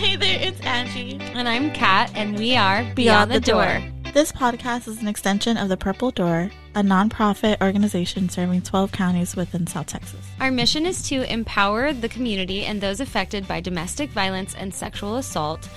Hey there, it's Angie. And I'm Kat, and we are Beyond the Door. This podcast is an extension of the Purple Door, a nonprofit organization serving 12 counties within South Texas. Our mission is to empower the community and those affected by domestic violence and sexual assault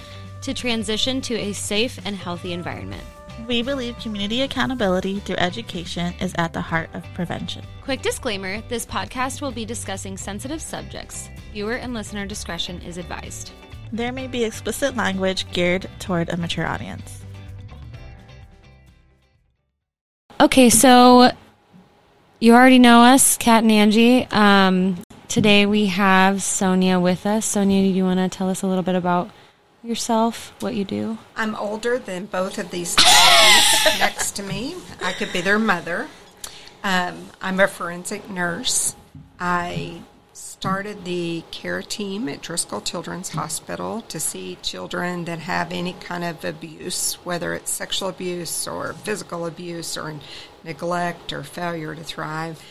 to transition to a safe and healthy environment. We believe community accountability through education is at the heart of prevention. Quick disclaimer, this podcast will be discussing sensitive subjects. Viewer and listener discretion is advised. There may be explicit language geared toward a mature audience. Okay, so you already know us, Kat and Angie. Today we have Sonia with us. Sonia, do you want to tell us a little bit about yourself, what you do? I'm older than both of these ladies next to me. I could be their mother. I'm a forensic nurse. I started the care team at Driscoll Children's Hospital to see children that have any kind of abuse, whether it's sexual abuse or physical abuse or neglect or failure to thrive.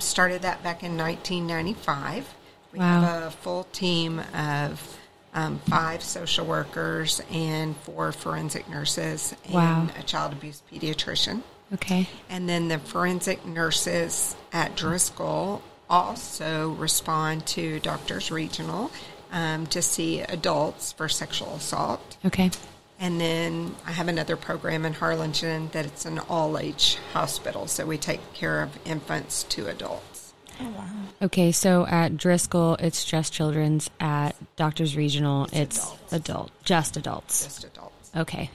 Started that back in 1995. We have a full team of 5 social workers and 4 forensic nurses and a child abuse pediatrician. Okay. And then the forensic nurses at Driscoll also respond to Doctors Regional to see adults for sexual assault. Okay. And then I have another program in Harlingen that it's an all-age hospital, so we take care of infants to adults. Oh, wow. Okay, so at Driscoll, it's just children's. At Doctors Regional, it's adult. Just adults. Just adults.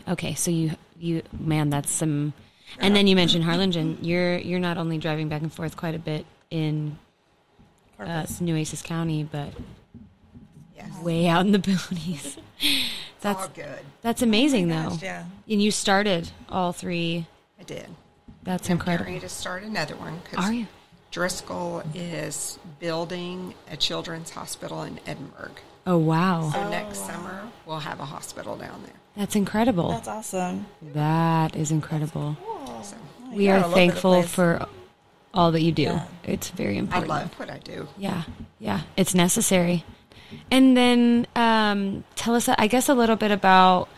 Okay, so you man, that's some... And then you mentioned Harlingen. You're not only driving back and forth quite a bit in... Nueces County, but way out in the boonies. That's all good. That's amazing, though. Yeah. And you started all 3. I did. That's incredible. I'm ready to start another one. Are you? Driscoll is building a children's hospital in Edinburgh. Oh, wow. So next summer, we'll have a hospital down there. That's incredible. That's awesome. That is incredible. Cool. Awesome. We are thankful for... all that you do. Yeah. It's very important. I love what I do. Yeah. It's necessary. And then tell us, I guess, a little bit about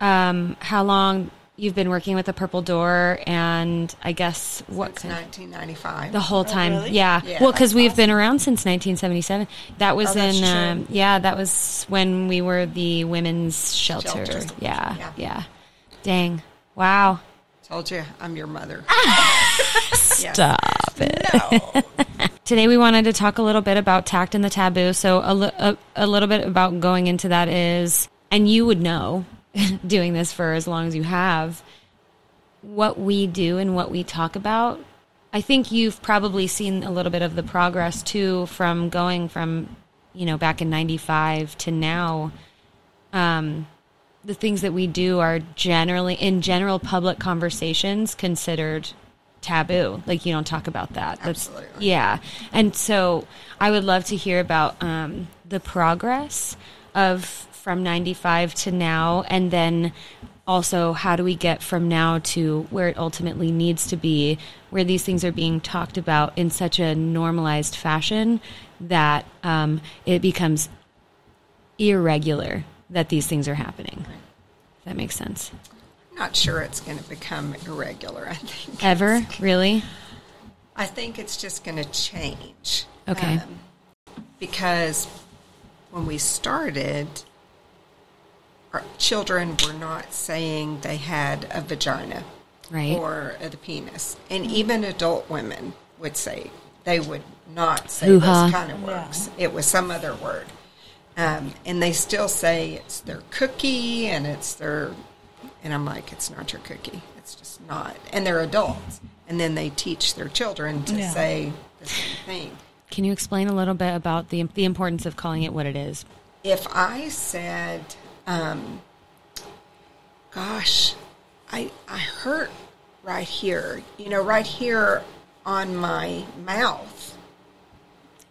how long you've been working with the Purple Door, and I guess what since 1995. The whole time. Really? Yeah. Well, because we've been around since 1977. That was that was when we were the women's shelter. Yeah. Dang. Wow. Told you, I'm your mother. Stop it. No. Today we wanted to talk a little bit about tact and the taboo. So a little bit about going into that is, and you would know, doing this for as long as you have, what we do and what we talk about. I think you've probably seen a little bit of the progress too, from going from, back in 95 to now. The things that we do are generally, in general public conversations, considered taboo. Like, you don't talk about that. Absolutely. And so I would love to hear about the progress of from 95 to now, and then also how do we get from now to where it ultimately needs to be, where these things are being talked about in such a normalized fashion that it becomes irregular that these things are happening. If that makes sense. I'm not sure it's going to become irregular, I think. Ever? Really? I think it's just going to change. Okay. Because when we started, our children were not saying they had a vagina or the penis. And even adult women would say, they would not say those kind of words. Yeah. It was some other word. And they still say it's their cookie, and it's their, and I'm like, it's not your cookie. It's just not. And they're adults. And then they teach their children to say the same thing. Can you explain a little bit about the importance of calling it what it is? If I said, gosh, I hurt right here, right here on my mouth.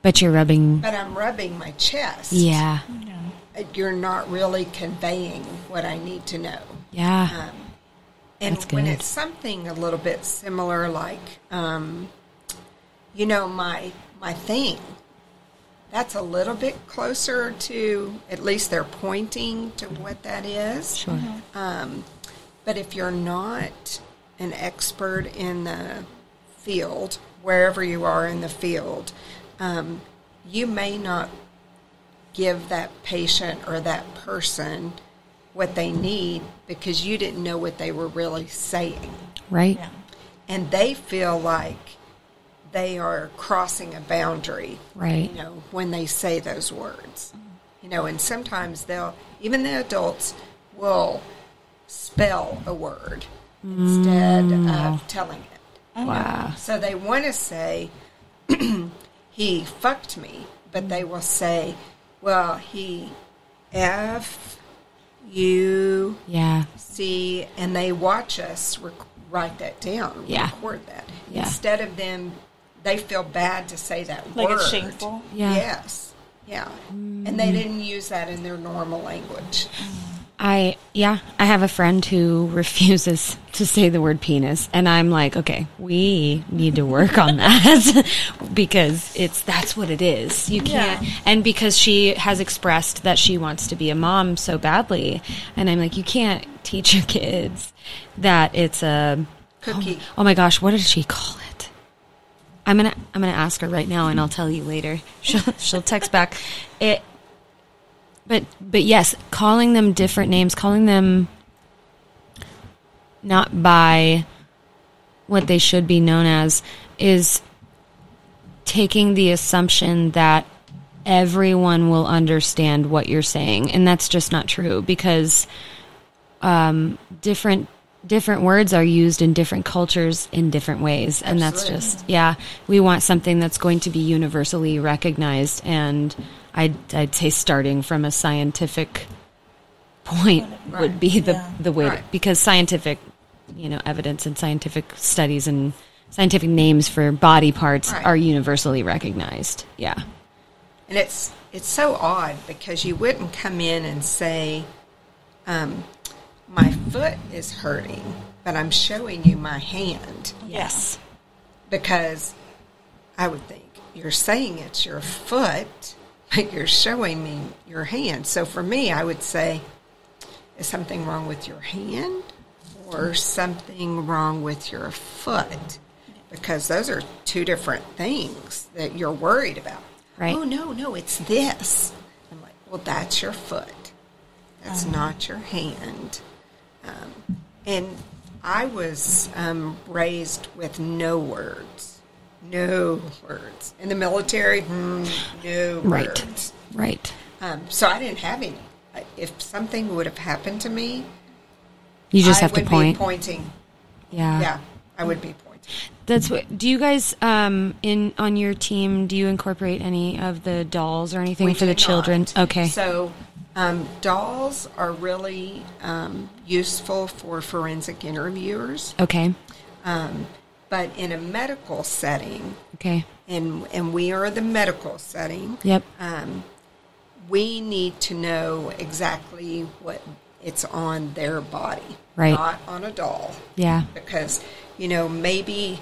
But you're rubbing... But I'm rubbing my chest. Yeah. No. You're not really conveying what I need to know. Yeah. And that's good. When it's something a little bit similar, like, my thing, That's a little bit closer to, at least they're pointing to what that is. Sure. Mm-hmm. But if you're not an expert in the field, wherever you are in the field, you may not give that patient or that person what they need because you didn't know what they were really saying. Right. Yeah. And they feel like they are crossing a boundary, right? You know, when they say those words, you know, and sometimes they'll, even the adults will spell a word instead of telling it. Wow. So they want to say, he fucked me, but they will say, well, he F-U-C, and they watch us write that down, record that. Yeah. Instead of them, they feel bad to say that word. Like it's shameful? Yeah. Yes. Yeah. Mm. And they didn't use that in their normal language. I have a friend who refuses to say the word penis, and I'm like, okay, we need to work on that because that's what it is. You can't, and because she has expressed that she wants to be a mom so badly, and I'm like, you can't teach your kids that it's a cookie. Oh my gosh, what did she call it? I'm gonna ask her right now, and I'll tell you later. She'll text back. But yes, calling them different names, calling them not by what they should be known as, is taking the assumption that everyone will understand what you're saying, and that's just not true because different words are used in different cultures in different ways, and Absolutely. That's just we want something that's going to be universally recognized, and I'd say starting from a scientific point would be the way to, because scientific, evidence and scientific studies and scientific names for body parts are universally recognized. Yeah. And it's so odd because you wouldn't come in and say, my foot is hurting, but I'm showing you my hand. Yes. Because I would think you're saying it's your foot, but you're showing me your hand. So for me, I would say, is something wrong with your hand or something wrong with your foot? Because those are two different things that you're worried about. Right. Oh, no, it's this. I'm like, well, that's your foot. That's not your hand. And I was raised with no words. No words. In the military, no words. Right. So I didn't have any. If something would have happened to me, you just have to point. I would be pointing. Yeah, I would be pointing. That's what. Do you guys on your team? Do you incorporate any of the dolls or anything for the children? Not. Okay. So dolls are really useful for forensic interviewers. Okay. But in a medical setting, okay, and we are the medical setting. Yep. We need to know exactly what it's on their body, right? Not on a doll. Yeah. Because maybe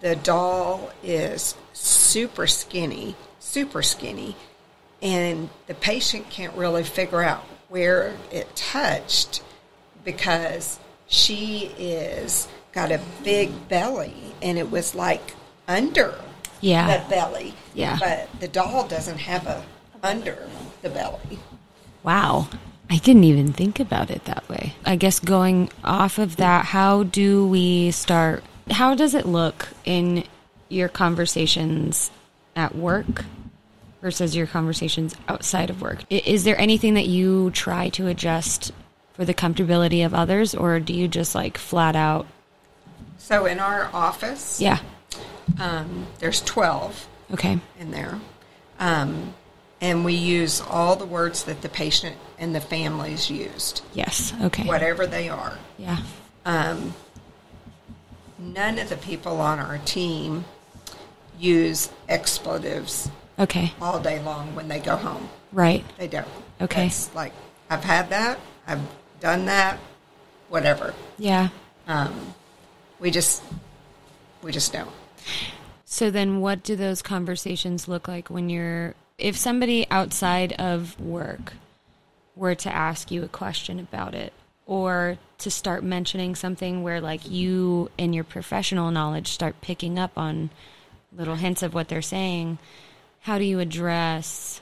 the doll is super skinny, and the patient can't really figure out where it touched because she is got a big belly. And it was like under the belly. Yeah. But the doll doesn't have a under the belly. Wow. I didn't even think about it that way. I guess going off of that, how does it look in your conversations at work versus your conversations outside of work? Is there anything that you try to adjust for the comfortability of others, or do you just like flat out? So in our office, there's 12 in there. And we use all the words that the patient and the families used. Yes, okay. Whatever they are. Yeah. None of the people on our team use expletives all day long when they go home. Right. They don't. Okay. It's like, I've had that, I've done that, whatever. Yeah. We just don't. So then what do those conversations look like when you're If somebody outside of work were to ask you a question about it, or to start mentioning something where, like, you in your professional knowledge start picking up on little hints of what they're saying, how do you address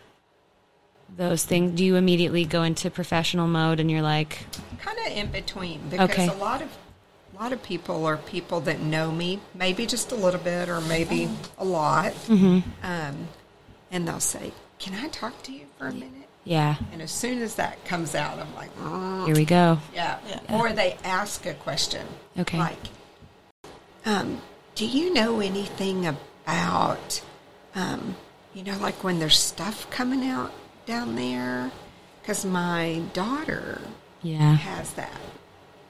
those things? Do you immediately go into professional mode and you're like... Kind of in between, because a lot of people are people that know me, maybe just a little bit or maybe a lot, and they'll say, can I talk to you for a minute? Yeah. And as soon as that comes out, I'm like... Here we go. Yeah. Or they ask a question. Okay. Like, do you know anything about, like when there's stuff coming out down there? Because my daughter has that.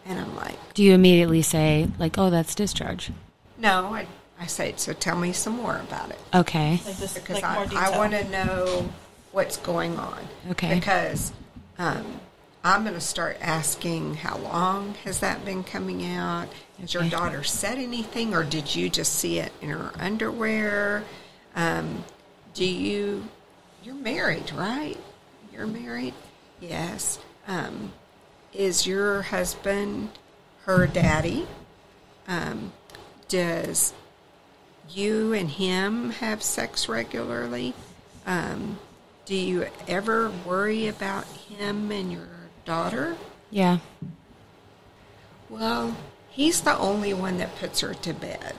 And I'm like... Do you immediately say, like, oh, that's discharge? No, I say, so tell me some more about it. Okay. Because I want to know... what's going on. Okay. Because I'm going to start asking, how long has that been coming out? Has your daughter said anything, or did you just see it in her underwear? You're married, right? You're married? Yes. Is your husband her daddy? Does you and him have sex regularly? Do you ever worry about him and your daughter? Yeah. Well, he's the only one that puts her to bed.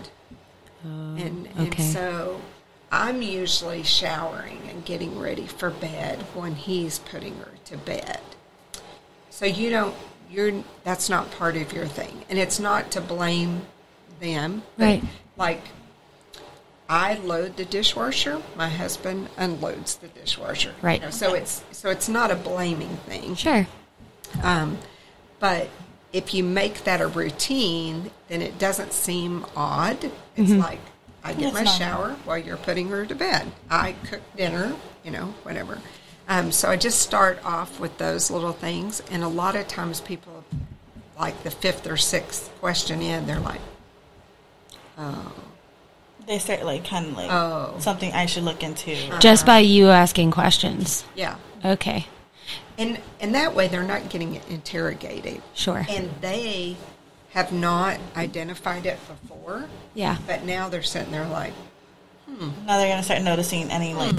And so I'm usually showering and getting ready for bed when he's putting her to bed. So that's not part of your thing. And it's not to blame them. Right. Like, I load the dishwasher. My husband unloads the dishwasher. Right. So it's not a blaming thing. Sure. But if you make that a routine, then it doesn't seem odd. It's like, I get my shower while you're putting her to bed. I cook dinner, whatever. So I just start off with those little things. And a lot of times people, like the fifth or sixth question in, they're like, oh. They start, like, kind of, like, something I should look into. Just by you asking questions. Yeah. Okay. And that way they're not getting interrogated. Sure. And they have not identified it before. Yeah. But now they're sitting there like, Now they're going to start noticing any, like,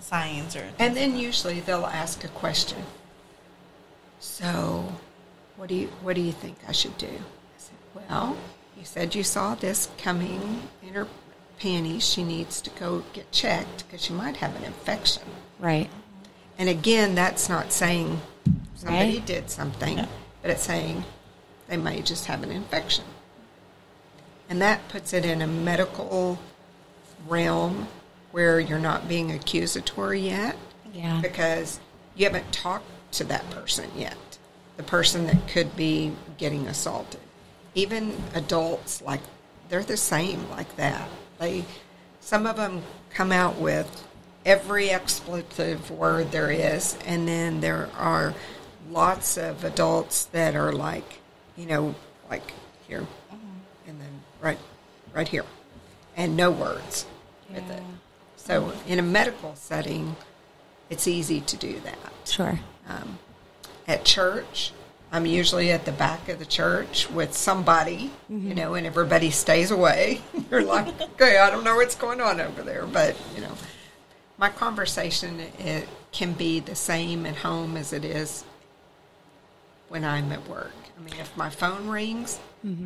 signs or... And then usually they'll ask a question. So, what do you think I should do? I said, well... You said you saw this coming in her panties. She needs to go get checked because she might have an infection. Right. And again, that's not saying somebody did something, but it's saying they may just have an infection. And that puts it in a medical realm where you're not being accusatory yet. Yeah. Because you haven't talked to that person yet, the person that could be getting assaulted. Even adults, like, they're the same like that. Some of them come out with every expletive word there is, and then there are lots of adults that are like, like here, and then right here, and no words with it. So in a medical setting, it's easy to do that. Sure. At church... I'm usually at the back of the church with somebody, and everybody stays away. You're like, okay, I don't know what's going on over there. But, my conversation, it can be the same at home as it is when I'm at work. I mean, if my phone rings,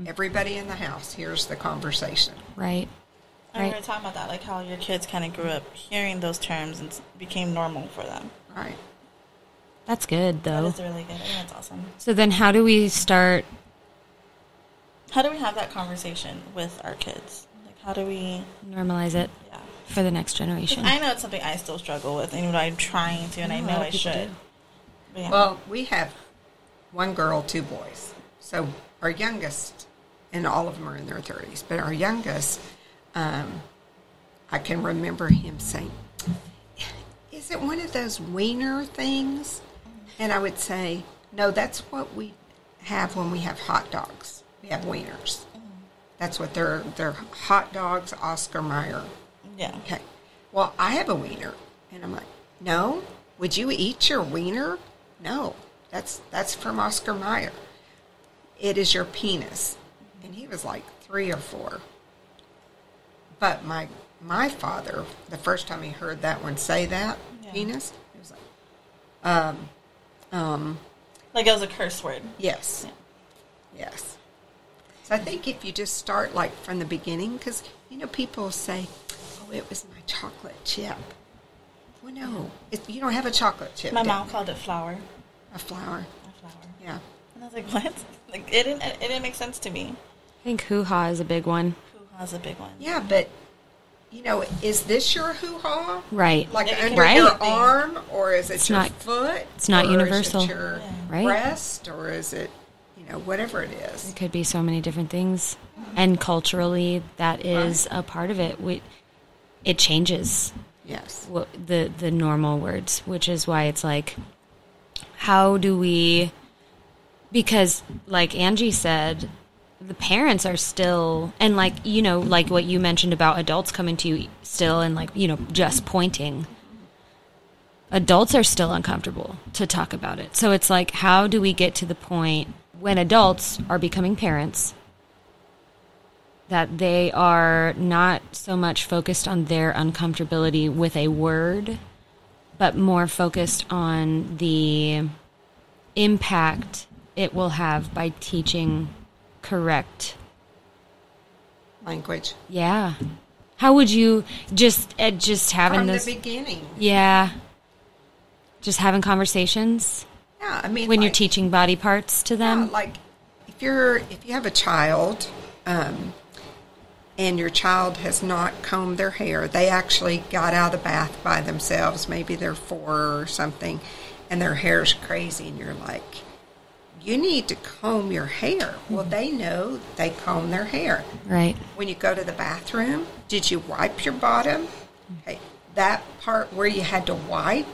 everybody in the house hears the conversation. Right. And we were talking about that, like how your kids kind of grew up hearing those terms and became normal for them. Right. That's good, though. That is really good. I think that's awesome. So then how do we start? How do we have that conversation with our kids? Like, how do we... normalize it for the next generation? I know it's something I still struggle with, and I'm trying to, and I know I should. Yeah. Well, we have one girl, two boys. So our youngest, and all of them are in their 30s, but our youngest, I can remember him saying, is it one of those wiener things? And I would say, no, that's what we have when we have hot dogs. We have wieners. That's what they're hot dogs, Oscar Mayer. Yeah. Okay. Well, I have a wiener. And I'm like, no? Would you eat your wiener? No, that's from Oscar Mayer. It is your penis. And he was like 3 or 4. But my father, the first time he heard that one say that, yeah, penis, he was like, like it was a curse word. Yes. Yeah. Yes. So I think if you just start like from the beginning, because, you know, people say, oh, it was my chocolate chip. Well, no, you don't have a chocolate chip. My mom called it flour. A flour. A flour. Yeah. And I was like, what? Like, it didn't make sense to me. I think hoo-ha is a big one. Hoo-ha is a big one. Yeah, but, you know, is this your hoo-ha? Right. Like under your arm, or is it your foot? It's not universal. Is it your breast, or is it, you know, whatever it is? It could be so many different things. Mm-hmm. And culturally, that is a part of it. It changes. Yes. The normal words, which is why it's like, how do we... Because, like Angie said, the parents are still, and like, you know, like what you mentioned about adults coming to you still and like, you know, just pointing. Adults are still uncomfortable to talk about it. So it's like, how do we get to the point when adults are becoming parents that they are not so much focused on their uncomfortability with a word, but more focused on the impact it will have by teaching correct language. Yeah. How would you just having this from the beginning? Yeah. Just having conversations. Yeah, I mean, when you're teaching body parts to them. Yeah, like if you have a child, and your child has not combed their hair, they actually got out of the bath by themselves. Maybe they're 4 or something, and their hair's crazy, and you're like, you need to comb your hair. Well, they know they comb their hair. Right. When you go to the bathroom, did you wipe your bottom? Okay. That part where you had to wipe,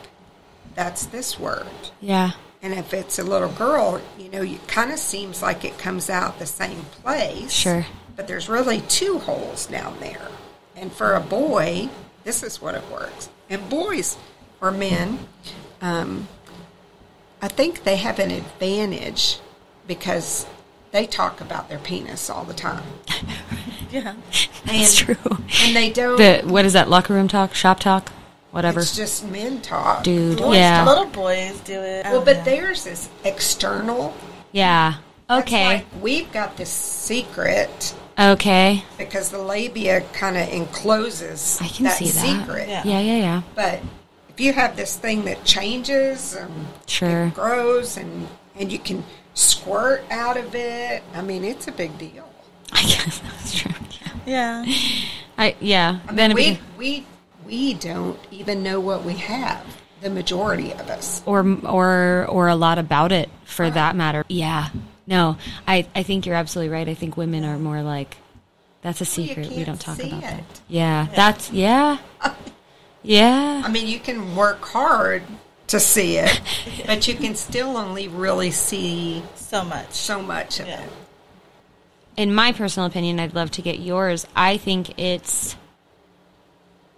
that's this word. Yeah. And if it's a little girl, you know, it kind of seems like it comes out the same place. Sure. But there's really 2 holes down there. And for a boy, this is what it works. And boys or men, I think they have an advantage because they talk about their penis all the time. Yeah, that's true. And they don't. What is that, locker room talk, shop talk, whatever? It's just men talk. Dude, boys, yeah. Little boys do it. Well, but theirs is external. Yeah, okay. Like, we've got this secret. Okay. Because the labia kind of encloses that secret. Yeah, yeah, yeah. Yeah. But... if you have this thing that changes and it grows and you can squirt out of it, I mean, it's a big deal. I guess that's true. Yeah. Yeah. We don't even know what we have, the majority of us. Or a lot about it, for that matter. Yeah. No, I think you're absolutely right. I think women are more like, that's a secret. We don't talk about that. Yeah, yeah. That's, yeah. Yeah. I mean, you can work hard to see it, but you can still only really see so much of it. In my personal opinion, I'd love to get yours. I think it's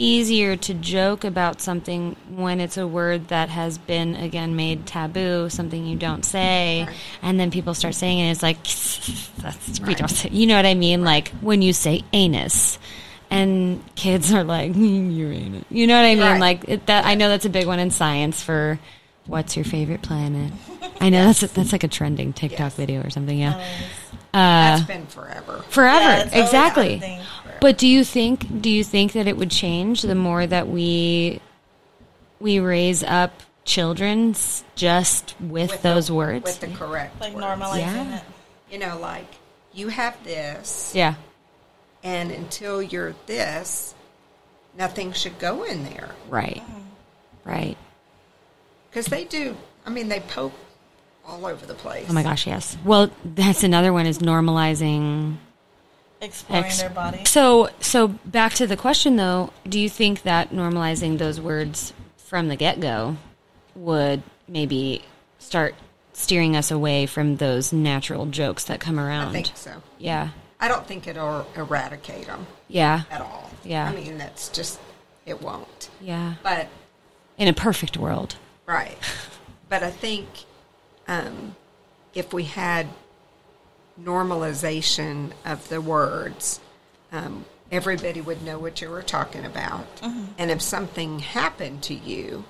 easier to joke about something when it's a word that has been, again, made taboo, something you don't say, and then people start saying it. It's like, that's, we don't say, you know what I mean? Like when you say anus. And kids are like, you're in it. You know what I mean? Right. Like that. I know that's a big one in science for what's your favorite planet. I know that's like a trending TikTok video or something. Yeah, that's been forever. Forever, yeah, exactly. Forever. But do you think that it would change the more that we raise up children just with those words, with the correct, like normalizing it? You know, like you have this. Yeah. And until you're this, nothing should go in there. Right. Right. Because they do, I mean, they poke all over the place. Oh, my gosh, yes. Well, that's another one is normalizing. Exploring their body. So back to the question, though, do you think that normalizing those words from the get-go would maybe start steering us away from those natural jokes that come around? I think so. Yeah. I don't think it'll eradicate them. Yeah. At all. Yeah. I mean, that's just, it won't. Yeah. But in a perfect world. Right. But I think if we had normalization of the words, everybody would know what you were talking about. Mm-hmm. And if something happened to you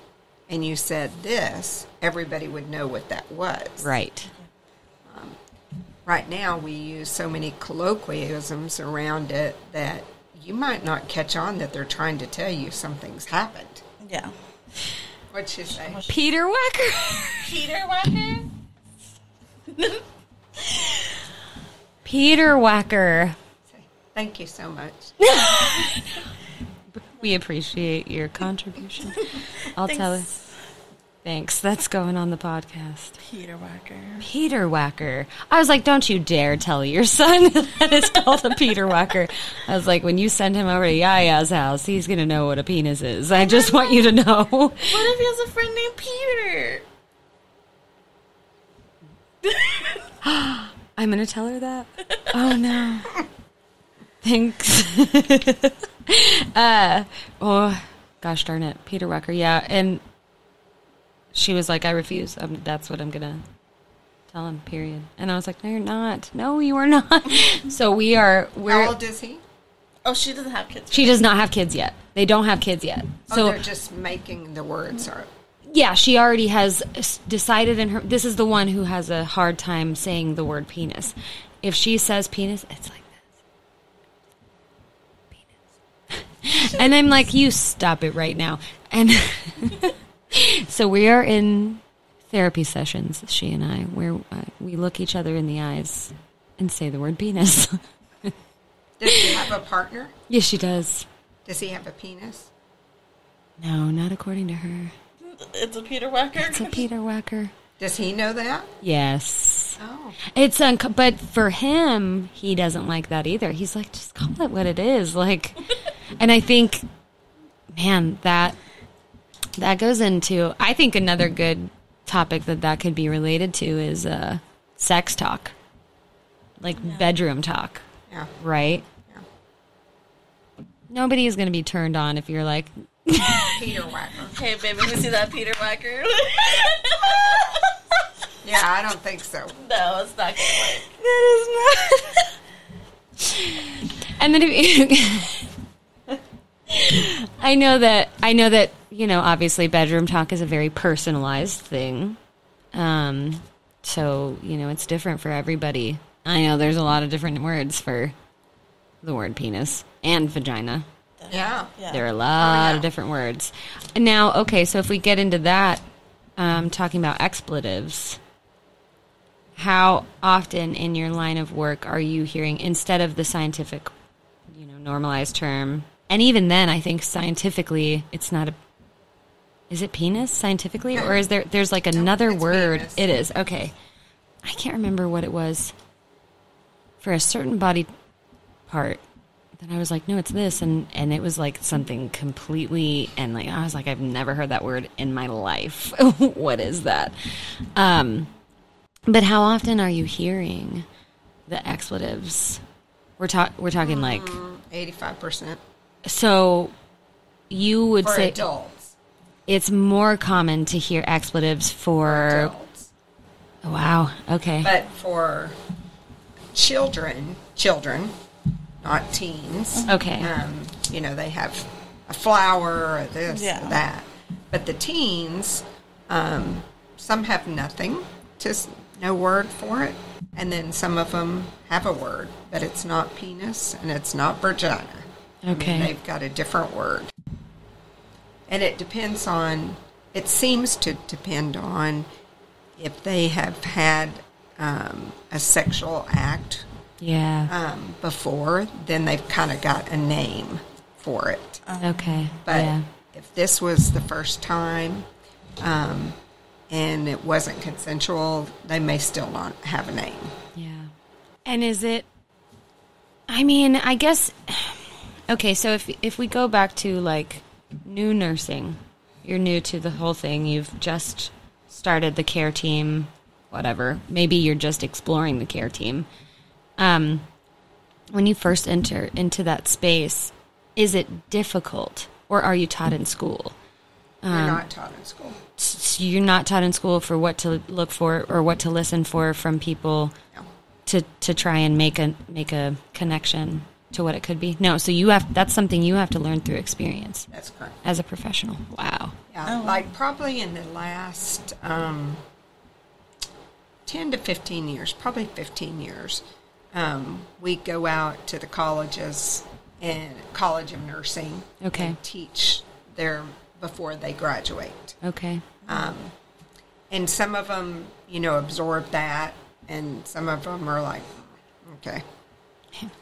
and you said this, everybody would know what that was. Right. Right now, we use so many colloquialisms around it that you might not catch on that they're trying to tell you something's happened. Yeah. What'd she say? Peter Wecker. Peter Wecker? Peter Wecker. Thank you so much. We appreciate your contribution. I'll tell you. Thanks. That's going on the podcast. Peter Wecker. Peter Wecker. I was like, don't you dare tell your son that it's called a Peter Wecker. I was like, when you send him over to Yaya's house, he's going to know what a penis is. I just want you to know. What if he has a friend named Peter? I'm going to tell her that? Oh, no. Thanks. Oh, gosh darn it. Peter Wecker, yeah. And she was like, I refuse. That's what I'm going to tell him, period. And I was like, no, you're not. No, you are not. So we are. How old is he? Oh, she doesn't have kids. She does not have kids yet. They don't have kids yet. Oh, so they're just making the words up. Yeah, she already has decided in her. This is the one who has a hard time saying the word penis. If she says penis, it's like this. Penis. And I'm like, you stop it right now. And... So we are in therapy sessions, she and I, where we look each other in the eyes and say the word penis. Does she have a partner? Yes, she does. Does he have a penis? No, not according to her. It's a Peter Wecker? It's a Peter Wecker. Does he know that? Yes. Oh. It's but for him, he doesn't like that either. He's like, just call it what it is. Like, and I think, man, that goes into, I think, another good topic that could be related to is sex talk, like bedroom talk, right? Yeah. Nobody is going to be turned on if you're like, Peter Wecker. Hey, baby, we see that Peter Wecker? Yeah, I don't think so. No, it's not going to work. That is not. And then if you... I know that you know, obviously bedroom talk is a very personalized thing. So, you know, it's different for everybody. I know there's a lot of different words for the word penis and vagina. Yeah. There are a lot of different words. And now, okay, so if we get into that, talking about expletives, how often in your line of work are you hearing, instead of the scientific, you know, normalized term, and even then, I think scientifically, it's not a... Is it penis scientifically, or is there's like another word? Penis. It is. Okay. I can't remember what it was for a certain body part that I was like, no, it's this. And it was like something completely, and like, I was like, I've never heard that word in my life. What is that? But how often are you hearing the expletives? We're talking like 85%. So you would for say adults. It's more common to hear expletives for adults. Wow, okay. But for children, not teens. Okay. You know, they have a flower or this or that. But the teens, some have nothing, just no word for it. And then some of them have a word, but it's not penis and it's not vagina. Okay. I mean, they've got a different word. And it depends on, it seems to depend on if they have had a sexual act before, then they've kind of got a name for it. Okay. But if this was the first time and it wasn't consensual, they may still not have a name. Yeah. And is it, I mean, I guess, okay, so if we go back to like, new nursing. You're new to the whole thing. You've just started the care team, whatever. Maybe you're just exploring the care team. When you first enter into that space, is it difficult, or are you taught in school You're not taught in school. You're not taught in school for what to look for or what to listen for from people to try and make a connection to what it could be. No, so that's something you have to learn through experience. That's correct. As a professional. Wow. Yeah, like probably in the last 10 to 15 years, probably 15 years, we go out to the colleges and College of Nursing and teach their before they graduate. Okay. And some of them, absorb that, and some of them are like, okay,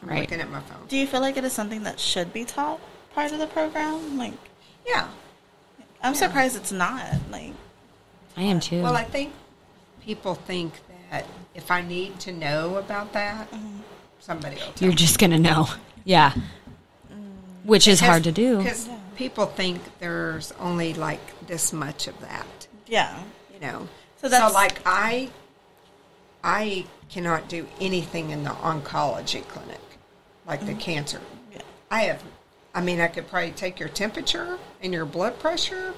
I'm looking at my phone. Do you feel like it is something that should be taught part of the program? Like, yeah. I'm surprised it's not. Like, I am too. Well, I think people think that if I need to know about that, somebody will tell me. You're just going to know. Yeah. Which is hard to do. Because people think there's only like this much of that. Yeah. So like I cannot do anything in the oncology clinic, like the cancer. Yeah. I could probably take your temperature and your blood pressure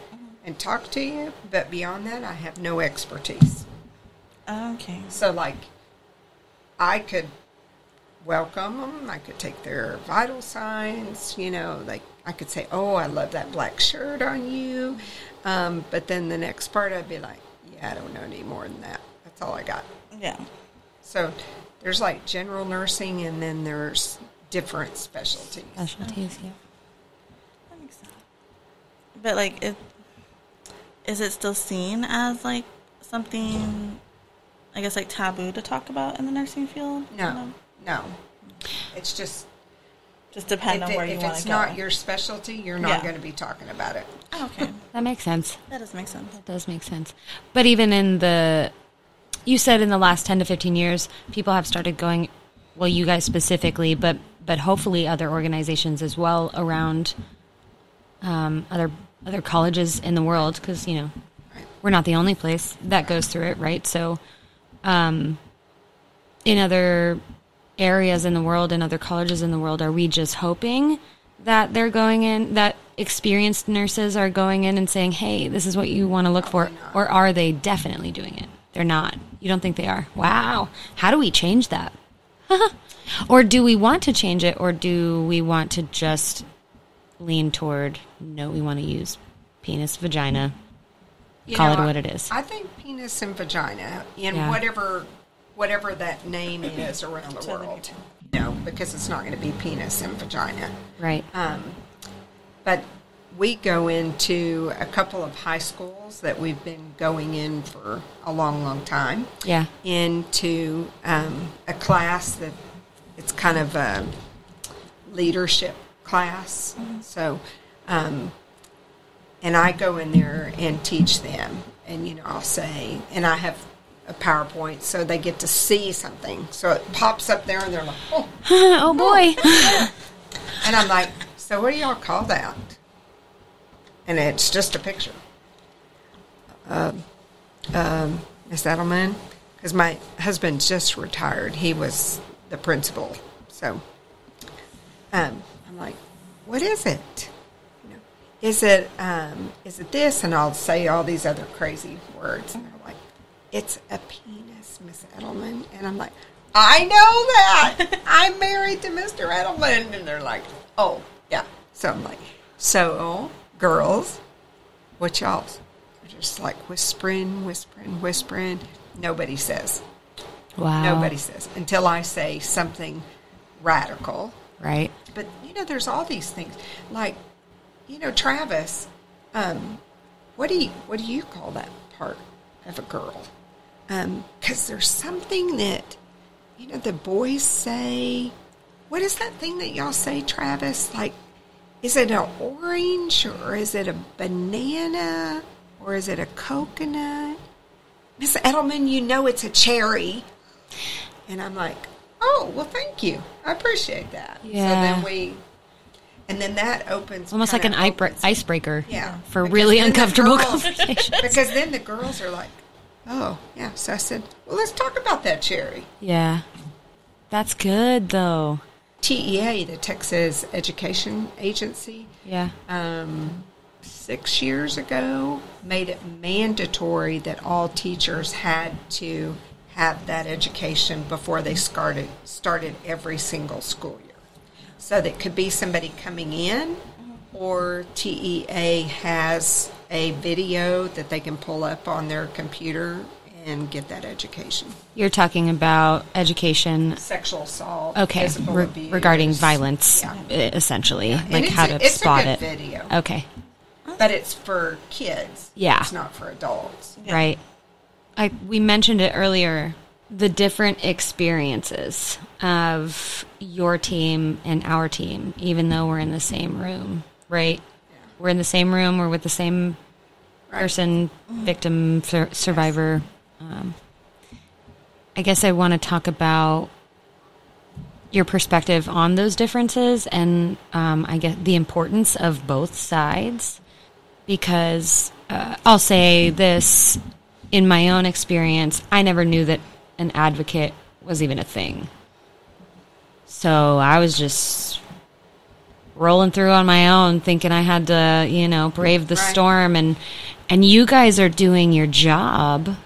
and talk to you, but beyond that, I have no expertise. Okay. So like I could welcome them. I could take their vital signs, I could say, oh, I love that black shirt on you. But then the next part I'd be like, yeah, I don't know any more than that. That's all I got. Yeah. So there's like general nursing and then there's different specialties. Specialties, yeah. That makes sense. But like, is it still seen as like something, I guess, like taboo to talk about in the nursing field? No. It's just depend on where you want to go. If it's not your specialty, you're not going to be talking about it. Oh, okay. That makes sense. That does make sense. But even you said in the last 10 to 15 years, people have started going, well, you guys specifically, but hopefully other organizations as well around other colleges in the world, because, we're not the only place that goes through it, right? So in other areas in the world and other colleges in the world, are we just hoping that they're going in, that experienced nurses are going in and saying, hey, this is what you want to look for, or are they definitely doing it? They're not. You don't think they are. Wow. How do we change that? Or do we want to change it, or do we want to just lean toward, no, we want to use penis, vagina, call it what it is? I think penis and vagina in whatever that name is around the world, because it's not going to be penis and vagina. Right. But we go into a couple of high schools that we've been going in for a long, long time. Yeah. Into a class that it's kind of a leadership class. Mm-hmm. So, and I go in there and teach them. And, I'll say, and I have a PowerPoint, so they get to see something. So it pops up there, and they're like, oh. Oh, boy. And I'm like, so what do y'all call that? And it's just a picture. Ms. Edelman, because my husband just retired. He was the principal. So I'm like, what is it? Is it this? And I'll say all these other crazy words. And they're like, it's a penis, Miss Edelman. And I'm like, I know that. I'm married to Mr. Edelman. And they're like, oh, yeah. So I'm like, so girls, what y'all? They're just like whispering. Nobody says. Wow. Nobody says. Until I say something radical. Right. But, there's all these things. Like, Travis, what do you call that part of a girl? Because there's something that, the boys say. What is that thing that y'all say, Travis? Like, is it an orange, or is it a banana, or is it a coconut? Miss Edelman, it's a cherry. And I'm like, oh, well, thank you. I appreciate that. Yeah. So then that opens. Almost like an icebreaker. Yeah. For really uncomfortable conversations. Because then the girls are like, oh, yeah. So I said, well, let's talk about that cherry. Yeah. That's good, though. TEA, the Texas Education Agency, 6 years ago, made it mandatory that all teachers had to have that education before they started every single school year. So that could be somebody coming in, or TEA has a video that they can pull up on their computer and get that education. You're talking about education, sexual assault, okay, physical abuse, regarding violence, essentially, like how to spot it. It's a good video, okay, but it's for kids. Yeah, it's not for adults, right? We mentioned it earlier. The different experiences of your team and our team, even though we're in the same room, right? Yeah. We're in the same room. We're with the same person, victim, survivor. I guess I want to talk about your perspective on those differences and I guess the importance of both sides, because I'll say this, in my own experience, I never knew that an advocate was even a thing. So I was just rolling through on my own, thinking I had to, brave the storm. And you guys are doing your job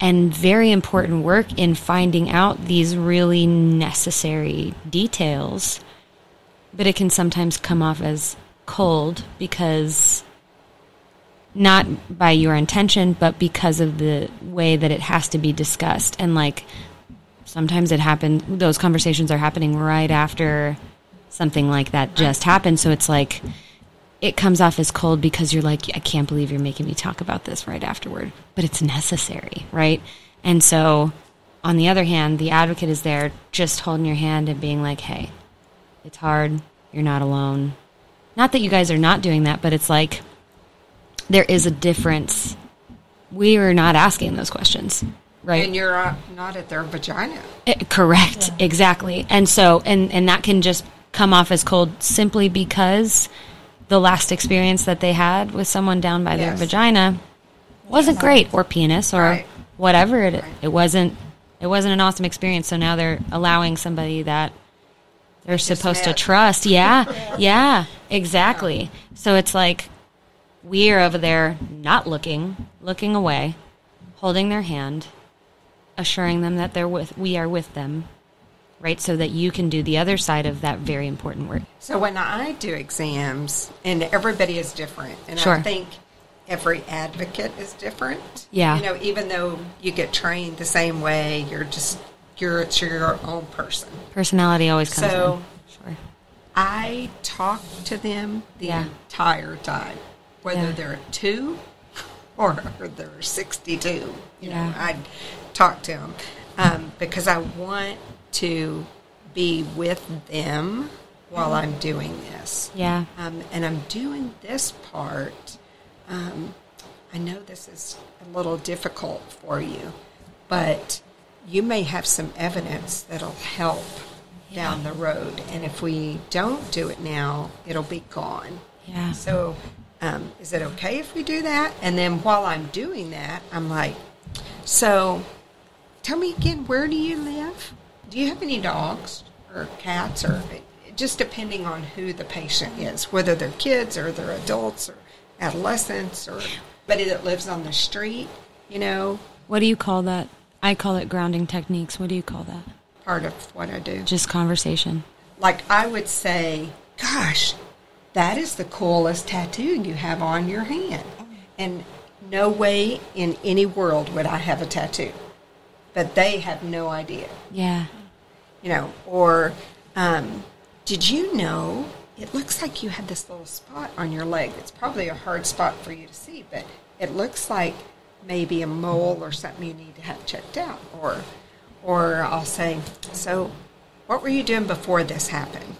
and very important work in finding out these really necessary details. But it can sometimes come off as cold because, not by your intention, but because of the way that it has to be discussed. And, sometimes it happens, those conversations are happening right after something like that just happened. So it's it comes off as cold because you're I can't believe you're making me talk about this right afterward. But it's necessary, right? And so, on the other hand, the advocate is there just holding your hand and being like, hey, it's hard, you're not alone. Not that you guys are not doing that, but it's there is a difference. We are not asking those questions, right? And you're not at their vagina. Correct, yeah. Exactly. And so, and that can just come off as cold simply because the last experience that they had with someone down by their vagina wasn't great, or penis, or whatever. It wasn't an awesome experience. So now they're allowing somebody that they're supposed to trust. Yeah, exactly. So it's we are over there not looking away, holding their hand, assuring them that we are with them, right? So that you can do the other side of that very important work. So when I do exams, and everybody is different, and I think every advocate is different. Yeah. Even though you get trained the same way, it's your own person. Personality always comes in. Sure. I talk to them the entire time. Whether they're 2 or they're 62, I talk to them because I want to be with them while I'm doing this. Yeah, and I'm doing this part. I know this is a little difficult for you, but you may have some evidence that'll help down the road. And if we don't do it now, it'll be gone. Yeah, so. Is it okay if we do that? And then while I'm doing that, I'm so tell me again, where do you live? Do you have any dogs or cats? Or just depending on who the patient is, whether they're kids or they're adults or adolescents or somebody that lives on the street, What do you call that? I call it grounding techniques. What do you call that? Part of what I do. Just conversation. I would say, gosh, that is the coolest tattoo you have on your hand. And no way in any world would I have a tattoo. But they have no idea. Yeah. Did you know it looks like you had this little spot on your leg? It's probably a hard spot for you to see, but it looks like maybe a mole or something you need to have checked out. Or I'll say, so what were you doing before this happened?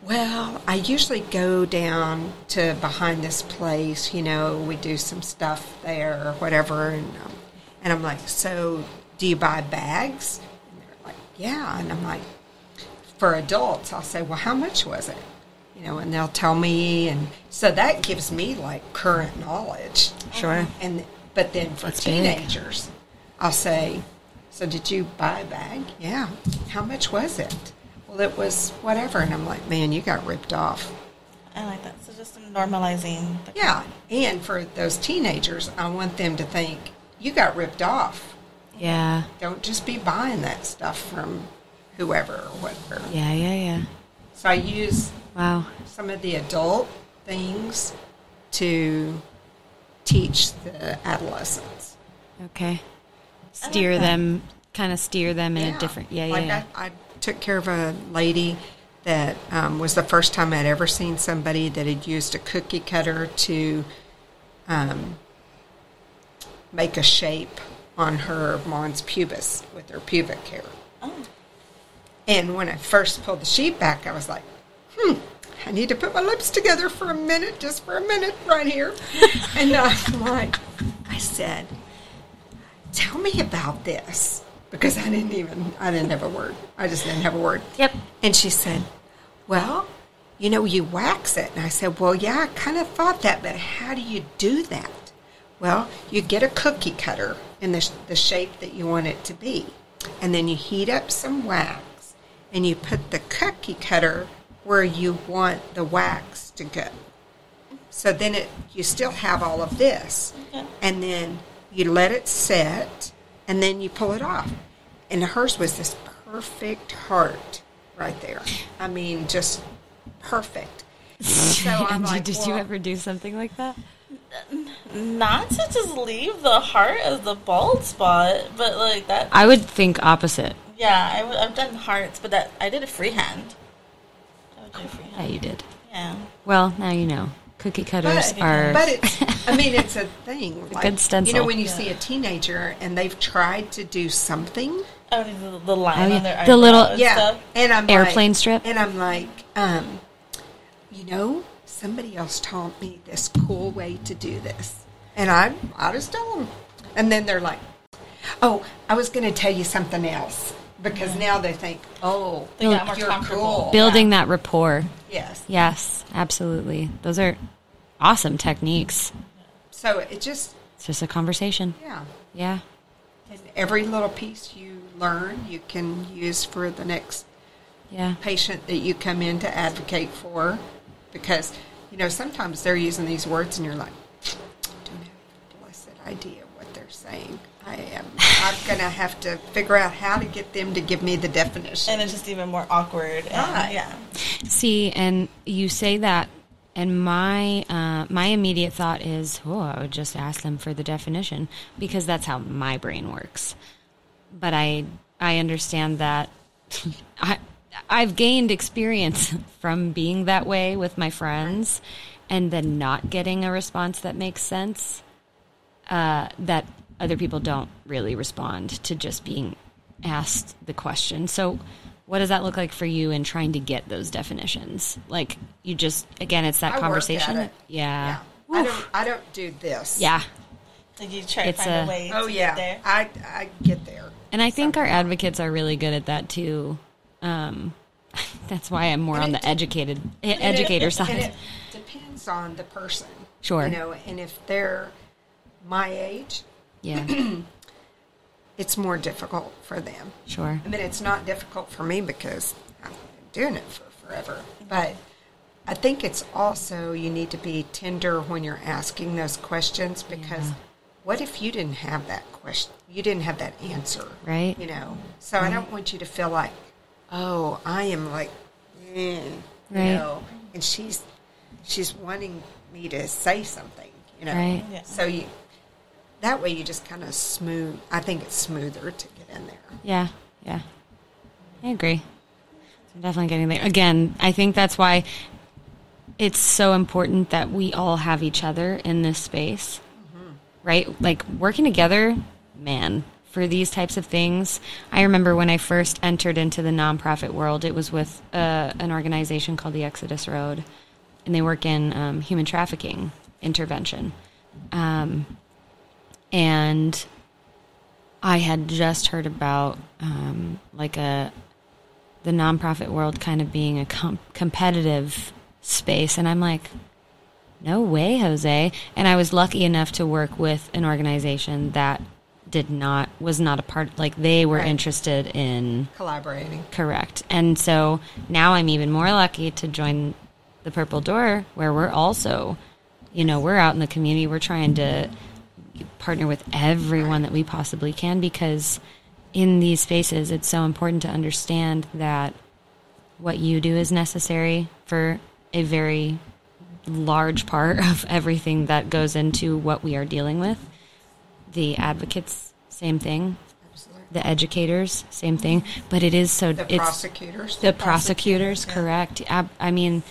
Well, I usually go down to behind this place, we do some stuff there or whatever. And I'm so do you buy bags? And they're yeah. And I'm for adults, I'll say, well, how much was it? And they'll tell me. And so that gives me current knowledge. Sure. But then for teenagers, I'll say, so did you buy a bag? Yeah. How much was it? Well, it was whatever. And I'm man, you got ripped off. I like that. So just normalizing. Yeah, and for those teenagers, I want them to think, you got ripped off. Yeah. Don't just be buying that stuff from whoever or whatever. Yeah, yeah, yeah. So I use some of the adult things to teach the adolescents. Okay. Steer them, kind of steer them in a different, I took care of a lady that was the first time I'd ever seen somebody that had used a cookie cutter to make a shape on her mom's pubis with her pubic hair. Oh. And when I first pulled the sheet back, I was like, I need to put my lips together for a minute, just for a minute right here. And I said, tell me about this. Because I didn't have a word. I just didn't have a word. Yep. And she said, well, you know, you wax it. And I said, well, yeah, I kind of thought that, but how do you do that? Well, you get a cookie cutter in the shape that you want it to be. And then you heat up some wax, and you put the cookie cutter where you want the wax to go. So then you still have all of this. Okay. And then you let it set, and then you pull it off. And hers was this perfect heart right there. I mean, just perfect. So I'm like, did you ever do something like that? Not to just leave the heart as the bald spot, but like that. I would think opposite. Yeah, I've done hearts, but I did a freehand. I would do freehand. Yeah, you did. Yeah. Well, now you know. Cookie cutters are... But it's a thing. Like, a good stencil. You know, when you see a teenager and they've tried to do something... Oh, the line on their eyebrow. The little stuff. And I'm airplane strip. And I'm like, you know, somebody else taught me this cool way to do this. And I just told them. And then they're like, oh, I was going to tell you something else. Because now they think, oh, they got more comfortable. Cool. Building that rapport. Yes. Yes, absolutely. Those are awesome techniques. So it's just a conversation. Yeah. Yeah. And every little piece you learn, you can use for the next patient that you come in to advocate for. Because, you know, sometimes they're using these words and you're like, I don't have a blessed idea what they're saying. I'm going to have to figure out how to get them to give me the definition. And it's just even more awkward. See, and you say that, and my immediate thought is, I would just ask them for the definition, because that's how my brain works. But I understand that I've gained experience from being that way with my friends, and then not getting a response that makes sense, that other people don't really respond to just being asked the question. So what does that look like for you in trying to get those definitions? Like, you just, again, it's that conversation. Work at it. Yeah. I don't do this. Yeah. Like, you try to find a way to get there. I get there. And I think our advocates are really good at that, too. That's why I'm more on the educator side. And it depends on the person. Sure. You know, and if they're my age... Yeah, it's more difficult for them. Sure. I mean, it's not difficult for me because I've been doing it for forever. But I think it's also you need to be tender when you're asking those questions, because what if you didn't have that question? You didn't have that answer. Right. You know, so I don't want you to feel like, oh, I am like, you know, and she's wanting me to say something, you know. Right. Yeah. So you... That way you just kind of smooth. I think it's smoother to get in there. Yeah, yeah. I agree. I'm definitely getting there. Again, I think that's why it's so important that we all have each other in this space, right? Like, working together, man, for these types of things. I remember when I first entered into the nonprofit world, it was with an organization called the Exodus Road, and they work in human trafficking intervention. And I had just heard about the nonprofit world kind of being a competitive space, and I'm like, no way, Jose. And I was lucky enough to work with an organization that was not a part, like, they were interested in collaborating. Correct. And so now I'm even more lucky to join the Purple Door, where we're also, you know, we're out in the community. We're trying to partner with everyone that we possibly can, because in these spaces, it's so important to understand that what you do is necessary for a very large part of everything that goes into what we are dealing with. The advocates, same thing. Absolutely. The educators, same thing. But it is so... The prosecutors, yeah. Correct. I mean,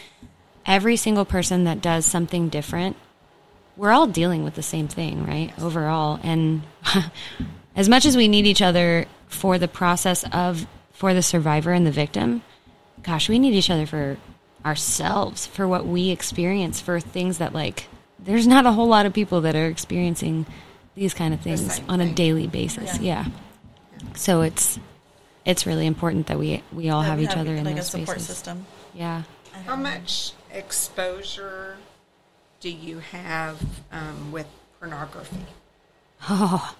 every single person that does something different, we're all dealing with the same thing, right? Yes. Overall. And as much as we need each other for the process of, for the survivor and the victim, gosh, we need each other for ourselves, for what we experience, for things that, like, there's not a whole lot of people that are experiencing these kind of things on a daily basis. Yeah. Yeah. So it's really important that we all have each other in those spaces. Like a support system. Yeah. How much exposure do you have with pornography? Oh,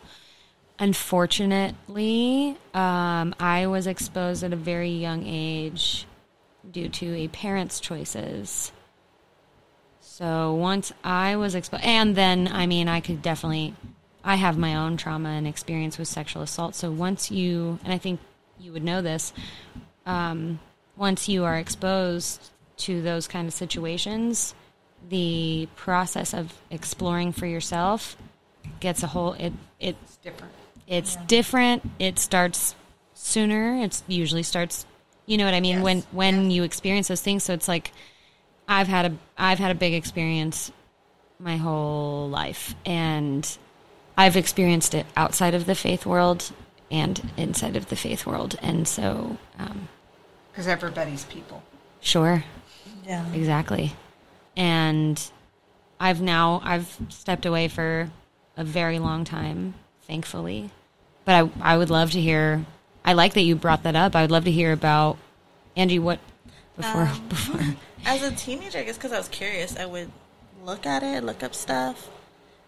unfortunately, I was exposed at a very young age due to a parent's choices. So once I was exposed, and then, I mean, I have my own trauma and experience with sexual assault. So once you, and I think you would know this, once you are exposed to those kind of situations, the process of exploring for yourself gets a whole, it's different. It's different. It starts sooner. It usually starts, you know what I mean? Yes. When you experience those things. So it's like, I've had a big experience my whole life, and I've experienced it outside of the faith world and inside of the faith world. And so, 'cause everybody's people. Sure. Yeah, exactly. And I've stepped away for a very long time, thankfully. But I would love to hear, I like that you brought that up. I would love to hear about, Angie, what, before. As a teenager, I guess because I was curious, I would look up stuff.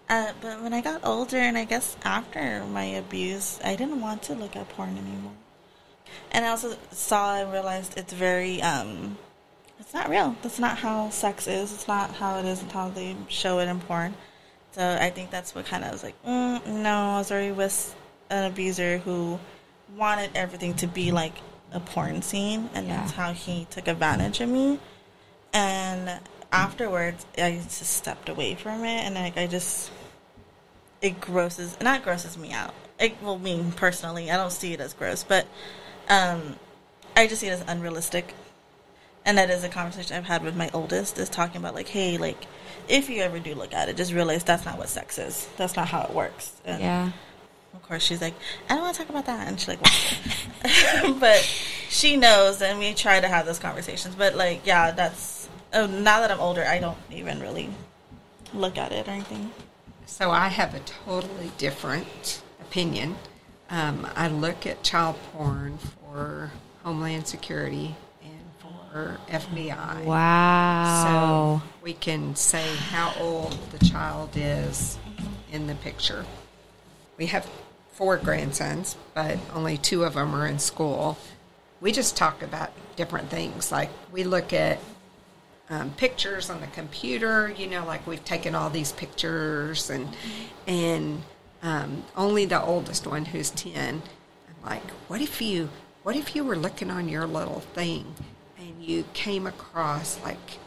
But when I got older, and I guess after my abuse, I didn't want to look at porn anymore. And I also saw and realized it's very, it's not real. That's not how sex is. It's not how it is. It's how they show it in porn. So I think that's what kind of, I was like, no, I was already with an abuser who wanted everything to be like a porn scene, and that's how he took advantage of me. And afterwards, I just stepped away from it, and it grosses me out. Me personally, I don't see it as gross, but I just see it as unrealistic. And that is a conversation I've had with my oldest, is talking about, like, hey, like, if you ever do look at it, just realize that's not what sex is. That's not how it works. And of course, she's like, I don't want to talk about that. And she's like, what? But she knows, and we try to have those conversations. But, like, yeah, that's... now that I'm older, I don't even really look at it or anything. So I have a totally different opinion. I look at child porn for Homeland Security and for FBI. Wow. So we can say how old the child is in the picture. We have 4 grandsons, but only 2 of them are in school. We just talk about different things. Like, we look at pictures on the computer, you know, like we've taken all these pictures, and only the oldest one, who's 10, I'm like, what if you were looking on your little thing and you came across, like,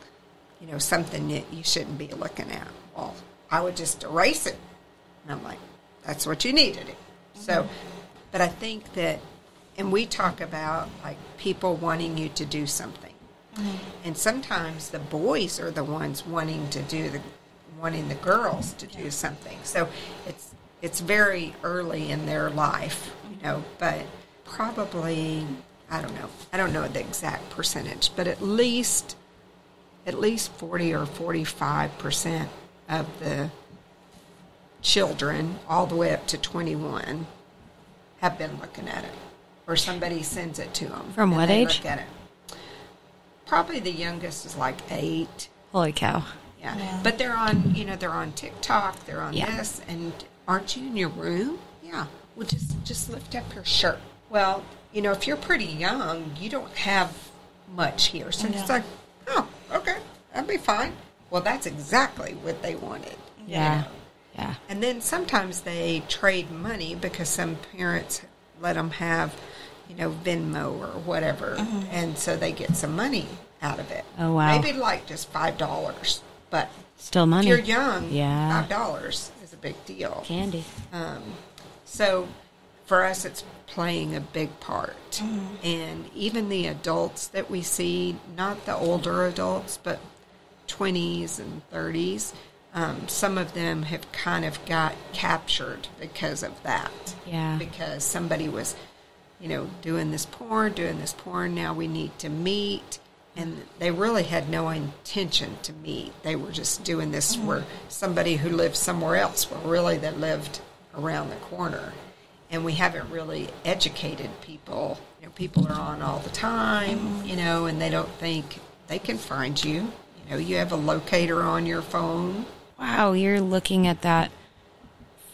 you know, something that you shouldn't be looking at? Well, I would just erase it. And I'm like, that's what you need to do. So, but I think that, and we talk about, like, people wanting you to do something. Mm-hmm. And sometimes the boys are the ones wanting the girls to do something. So it's very early in their life, you know, but probably, I don't know the exact percentage, but at least 40 or 45% of the children, all the way up to 21, have been looking at it, or somebody sends it to them. From what age? Look at it. Probably the youngest is like 8. Holy cow! Yeah, yeah. But they're on TikTok, they're on this, and aren't you in your room? Yeah. Well, just lift up your shirt. Well, you know, if you're pretty young, you don't have much here, so it's like, oh, okay, That'd be fine. Well, that's exactly what they wanted. Yeah. You know? Yeah. And then sometimes they trade money because some parents let them have, you know, Venmo or whatever. Mm-hmm. And so they get some money out of it. Oh, wow. Maybe like just $5, but still money. If you're young, yeah. $5 is a big deal. Candy. So for us, it's playing a big part. Mm-hmm. And even the adults that we see, not the older adults, but 20s and 30s, some of them have kind of got captured because of that. Yeah. Because somebody was, you know, doing this porn, now we need to meet. And they really had no intention to meet. They were just doing this for somebody who lived somewhere else, where really they lived around the corner. And we haven't really educated people. You know, people are on all the time, you know, and they don't think they can find you. You know, you have a locator on your phone. Wow, you're looking at that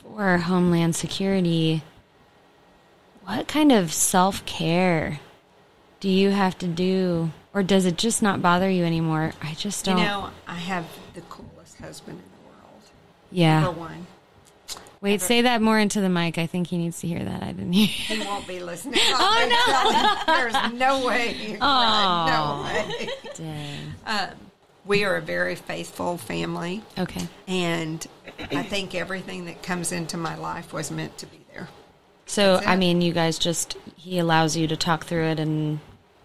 for Homeland Security. What kind of self-care do you have to do? Or does it just not bother you anymore? I just don't. You know, I have the coolest husband in the world. Yeah. Number one. Wait, ever. Say that more into the mic. I think he needs to hear that. I didn't hear. He won't be listening. Oh, no. There's no way. Oh, no way. Dang. We are a very faithful family. Okay. And I think everything that comes into my life was meant to be there. So, I mean, you guys just, he allows you to talk through it and.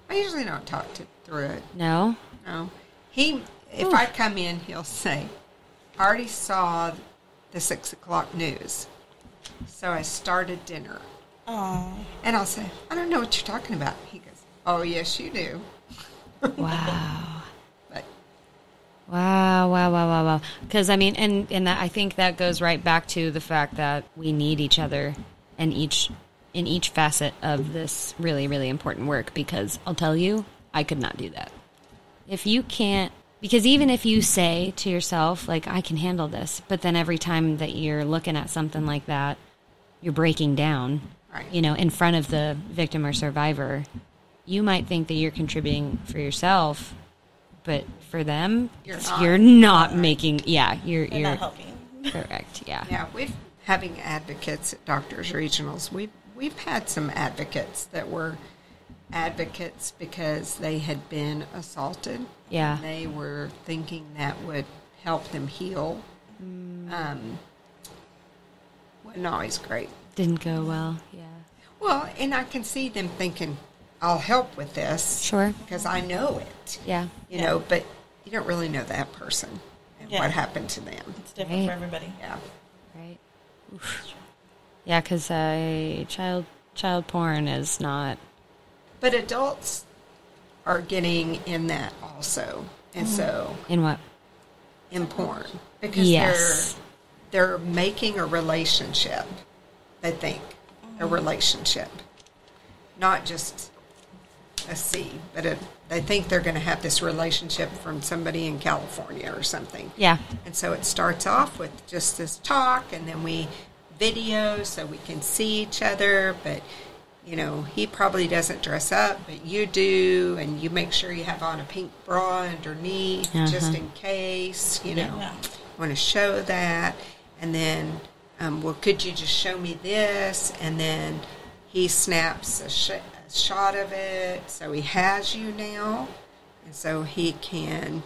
I usually don't talk through it. No? No. If I come in, he'll say, I already saw the 6:00 news. So I started dinner. Oh. And I'll say, I don't know what you're talking about. He goes, oh, yes, you do. Wow. But. Wow. Because, I mean, and I think that goes right back to the fact that we need each other and in each facet of this really, really important work, because I'll tell you, I could not do that. If you can't, because even if you say to yourself, like, I can handle this, but then every time that you're looking at something like that, you're breaking down, right. You know, in front of the victim or survivor, you might think that you're contributing for yourself, but for them, you're not making, yeah, you're not helping. Correct, yeah. Yeah, having advocates at Doctors Regionals, We've had some advocates that were advocates because they had been assaulted. Yeah. And they were thinking that would help them heal. Wasn't always great. Didn't go well, yeah. Well, and I can see them thinking, I'll help with this. Sure. Because I know it. Yeah. You know, but you don't really know that person and what happened to them. It's different for everybody. Yeah. Right. Oof. Yeah, because child porn is not. But adults are getting in that also, and so in what? In porn, because they're making a relationship. They think a relationship, not just a C, but they think they're going to have this relationship from somebody in California or something. Yeah, and so it starts off with just this talk, and then we. Video so we can see each other, but you know, he probably doesn't dress up, but you do, and you make sure you have on a pink bra underneath just in case, you know, want to show that. And then, well, could you just show me this? And then he snaps a shot of it, so he has you now, and so he can.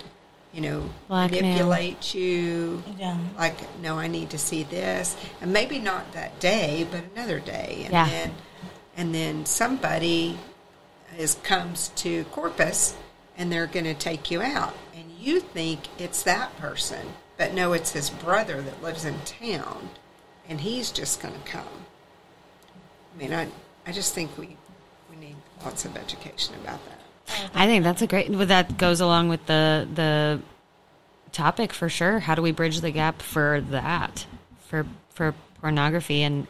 You know, blackmail. Manipulate you. Yeah. Like, no, I need to see this. And maybe not that day, but another day. And then somebody comes to Corpus, and they're going to take you out. And you think it's that person. But no, it's his brother that lives in town, and he's just going to come. I mean, I just think we need lots of education about that. I think that's a great. That goes along with the topic for sure. How do we bridge the gap for that, for pornography and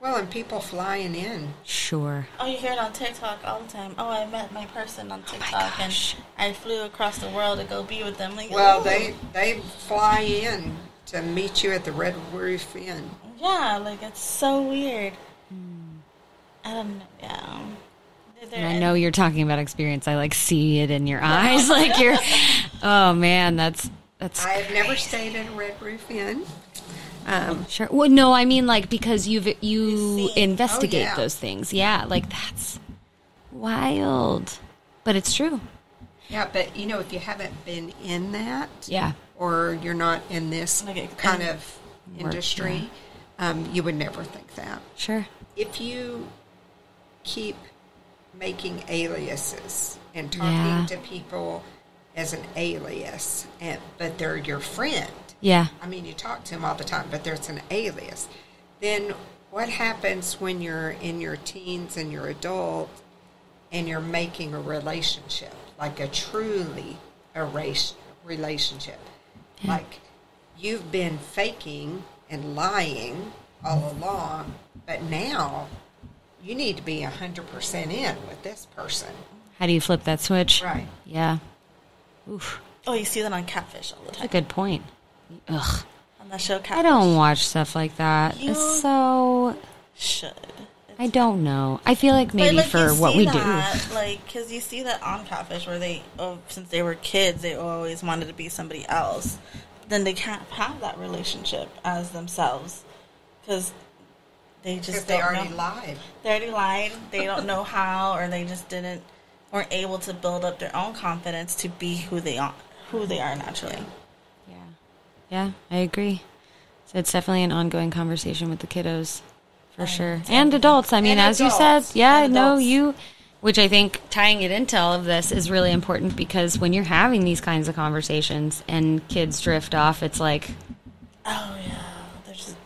well, and people flying in. Sure. Oh, you hear it on TikTok all the time. Oh, I met my person on TikTok, oh, and I flew across the world to go be with them. Like, well, they fly in to meet you at the Red Roof Inn. Yeah, like it's so weird. I don't know. Yeah. And I know you're talking about experience. I, like, see it in your eyes. Like, you're... Oh man, that's. I have never stayed at a Red Roof Inn. Sure. Well, no, I mean like because you investigate those things. Yeah, like that's wild, but it's true. Yeah, but you know, if you haven't been in that, or you're not in this kind of industry, you would never think that. Sure. If you keep making aliases and talking to people as an alias, but they're your friend. Yeah. I mean, you talk to them all the time, but there's an alias. Then what happens when you're in your teens and you're adult and you're making a relationship, like a truly relationship? Yeah. Like you've been faking and lying all along, but now you need to be 100% in with this person. How do you flip that switch? Right. Yeah. Oof. Oh, you see that on Catfish all the time. That's a good point. Ugh. On the show Catfish. I don't watch stuff like that. You so should. It's I don't know. I feel like maybe like for what we that, do. Like, because you see that on Catfish where they, since they were kids, they always wanted to be somebody else. Then they can't have that relationship as themselves because they just don't know. Lied. They already lied. They don't know how, or they just weren't able to build up their own confidence to be who they are naturally. Yeah. Yeah, I agree. So it's definitely an ongoing conversation with the kiddos, for sure. And adults. I mean, as you said, yeah, no, which I think tying it into all of this is really important because when you're having these kinds of conversations and kids drift off, it's like, oh, yeah.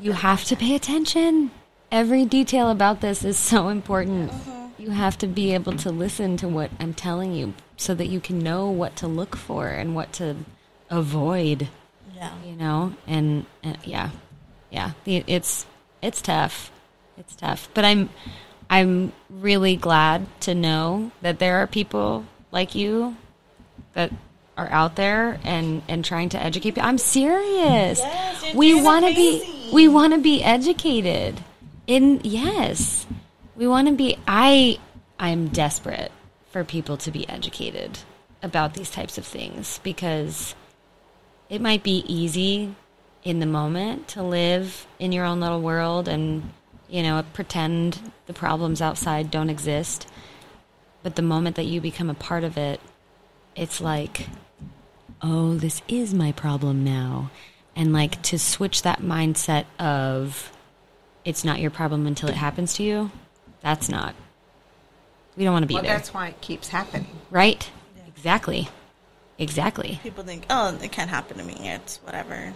You have to pay attention. Every detail about this is so important. Uh-huh. You have to be able to listen to what I'm telling you so that you can know what to look for and what to avoid. Yeah. You know, and yeah, it's tough. It's tough. But I'm really glad to know that there are people like you that are out there and trying to educate people. I'm serious. Yes, we want to be educated. We want to be. I'm desperate for people to be educated about these types of things because it might be easy in the moment to live in your own little world and, you know, pretend the problems outside don't exist. But the moment that you become a part of it, it's like, oh, this is my problem now. And, like, to switch that mindset of it's not your problem until it happens to you, that's not. We don't want to be there. Well, that's why it keeps happening. Right? Yeah. Exactly. People think, oh, it can't happen to me. It's whatever.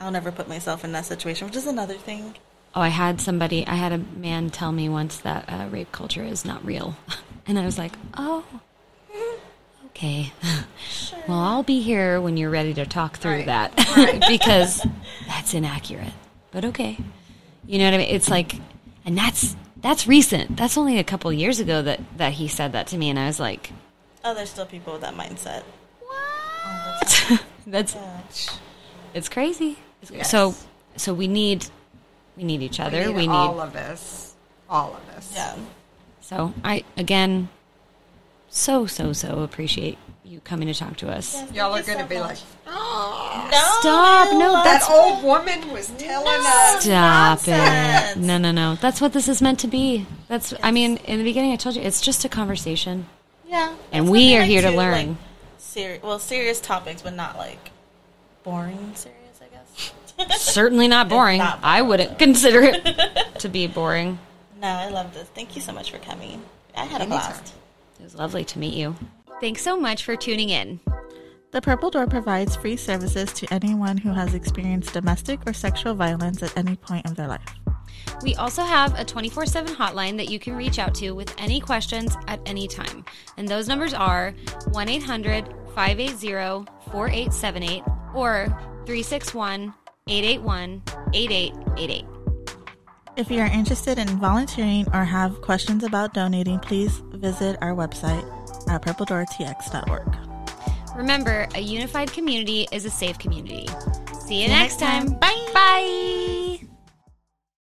I'll never put myself in that situation, which is another thing. Oh, I had a man tell me once that rape culture is not real. And I was like, oh, okay. Sure. Well, I'll be here when you're ready to talk through that. Because that's inaccurate. But okay. You know what I mean? It's like, and that's recent. That's only a couple of years ago that he said that to me. And I was like, oh, there's still people with that mindset. It's crazy. Yes. So we need each other. We need all of us. Yeah. So I so appreciate you coming to talk to us. Yes, y'all are going to be like, oh, no, stop! No, that old woman was telling us. Stop nonsense. It! No. That's what this is meant to be. That's. Yes. I mean, in the beginning, I told you it's just a conversation. Yeah. And we are here to learn. Like, serious topics, but not like boring serious, I guess. Certainly not boring. I wouldn't consider it to be boring. No, I love this. Thank you so much for coming. I had a blast. It was lovely to meet you. Thanks so much for tuning in. The Purple Door provides free services to anyone who has experienced domestic or sexual violence at any point of their life. We also have a 24/7 hotline that you can reach out to with any questions at any time. And those numbers are 1-800-580-4878 or 361-881-8888. If you are interested in volunteering or have questions about donating, please visit our website at purpledoortx.org. Remember, a unified community is a safe community. See you next time. Bye. Bye.